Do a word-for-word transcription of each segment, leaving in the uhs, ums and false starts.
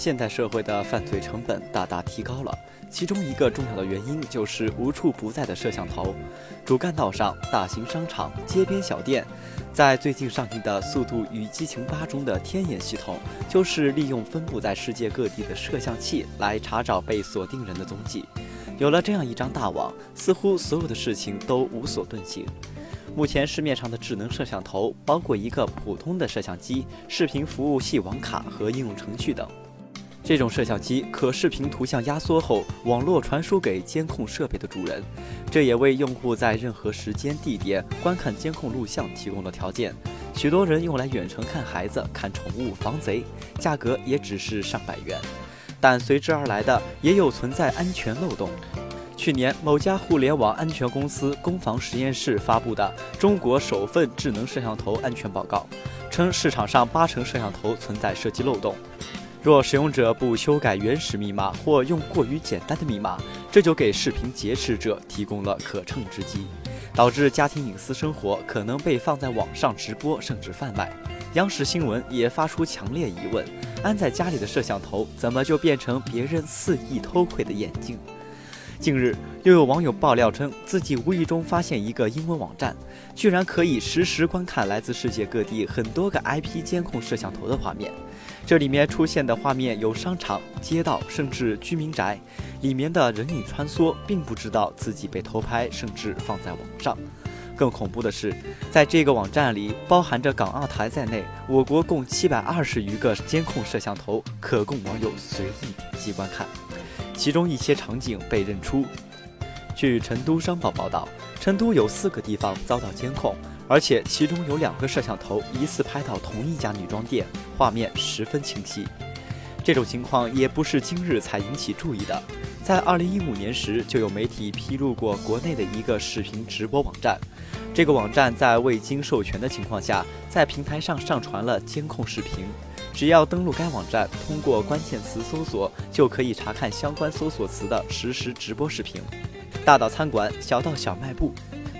现代社会的犯罪成本大大提高了，其中一个重要的原因就是无处不在的摄像头。主干道上、大型商场、街边小店，在最近上映的《速度与激情八》中的天眼系统，就是利用分布在世界各地的摄像器来查找被锁定人的踪迹。有了这样一张大网，似乎所有的事情都无所遁形。 目前市面上的智能摄像头包括一个普通的摄像机、视频服务器网卡和应用程序等。这种摄像机可视频图像压缩后，网络传输给监控设备的主人，这也为用户在任何时间、地点观看监控录像提供了条件。许多人用来远程看孩子、看宠物、防贼，价格也只是上百元。但随之而来的也有存在安全漏洞。 去年，某家互联网安全公司攻防实验室发布的中国首份智能摄像头安全报告称，市场上八成摄像头存在设计漏洞。若使用者不修改原始密码或用过于简单的密码，这就给视频劫持者提供了可乘之机，导致家庭隐私生活可能被放在网上直播甚至贩卖。央视新闻也发出强烈疑问：安在家里的摄像头怎么就变成别人肆意偷窥的眼睛？ 近日，又有网友爆料称，自己无意中发现一个英文网站，居然可以实时观看来自世界各地很多个 I P 监控摄像头的画面。这里面出现的画面有商场、街道，甚至居民宅，里面的人影穿梭，并不知道自己被偷拍，甚至放在网上。更恐怖的是，在这个网站里，包含着港澳台在内，我国共七百二十余个监控摄像头，可供网友随意点击观看。 其中一些场景被认出。据成都商报报道，成都有四个地方遭到监控，而且其中有两个摄像头疑似拍到同一家女装店，画面十分清晰。这种情况也不是今日才引起注意的，在二零一五年时就有媒体披露过国内的一个视频直播网站，这个网站在未经授权的情况下，在平台上上传了监控视频。 只要登录该网站，通过关键词搜索，就可以查看相关搜索词的实时直播视频。大到餐馆，小到小卖部，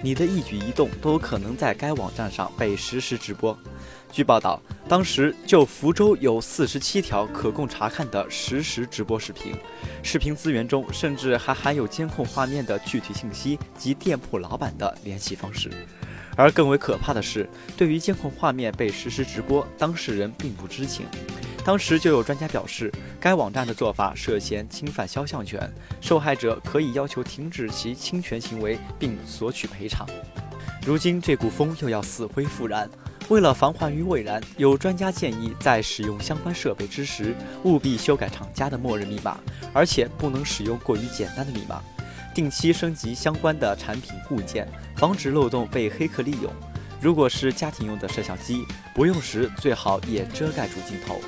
你的一举一动都可能在该网站上被实时直播。据报道，当时就福州有四十七条可供查看的实时直播视频，视频资源中甚至还含有监控画面的具体信息及店铺老板的联系方式。 而更为可怕的是，对于监控画面被实时直播，当事人并不知情。当时就有专家表示，该网站的做法涉嫌侵犯肖像权，受害者可以要求停止其侵权行为并索取赔偿。如今这股风又要死灰复燃，为了防患于未然，有专家建议在使用相关设备之时，务必修改厂家的默认密码，而且不能使用过于简单的密码。 定期升级相关的产品固件，防止漏洞被黑客利用。如果是家庭用的摄像机，不用时最好也遮盖住镜头。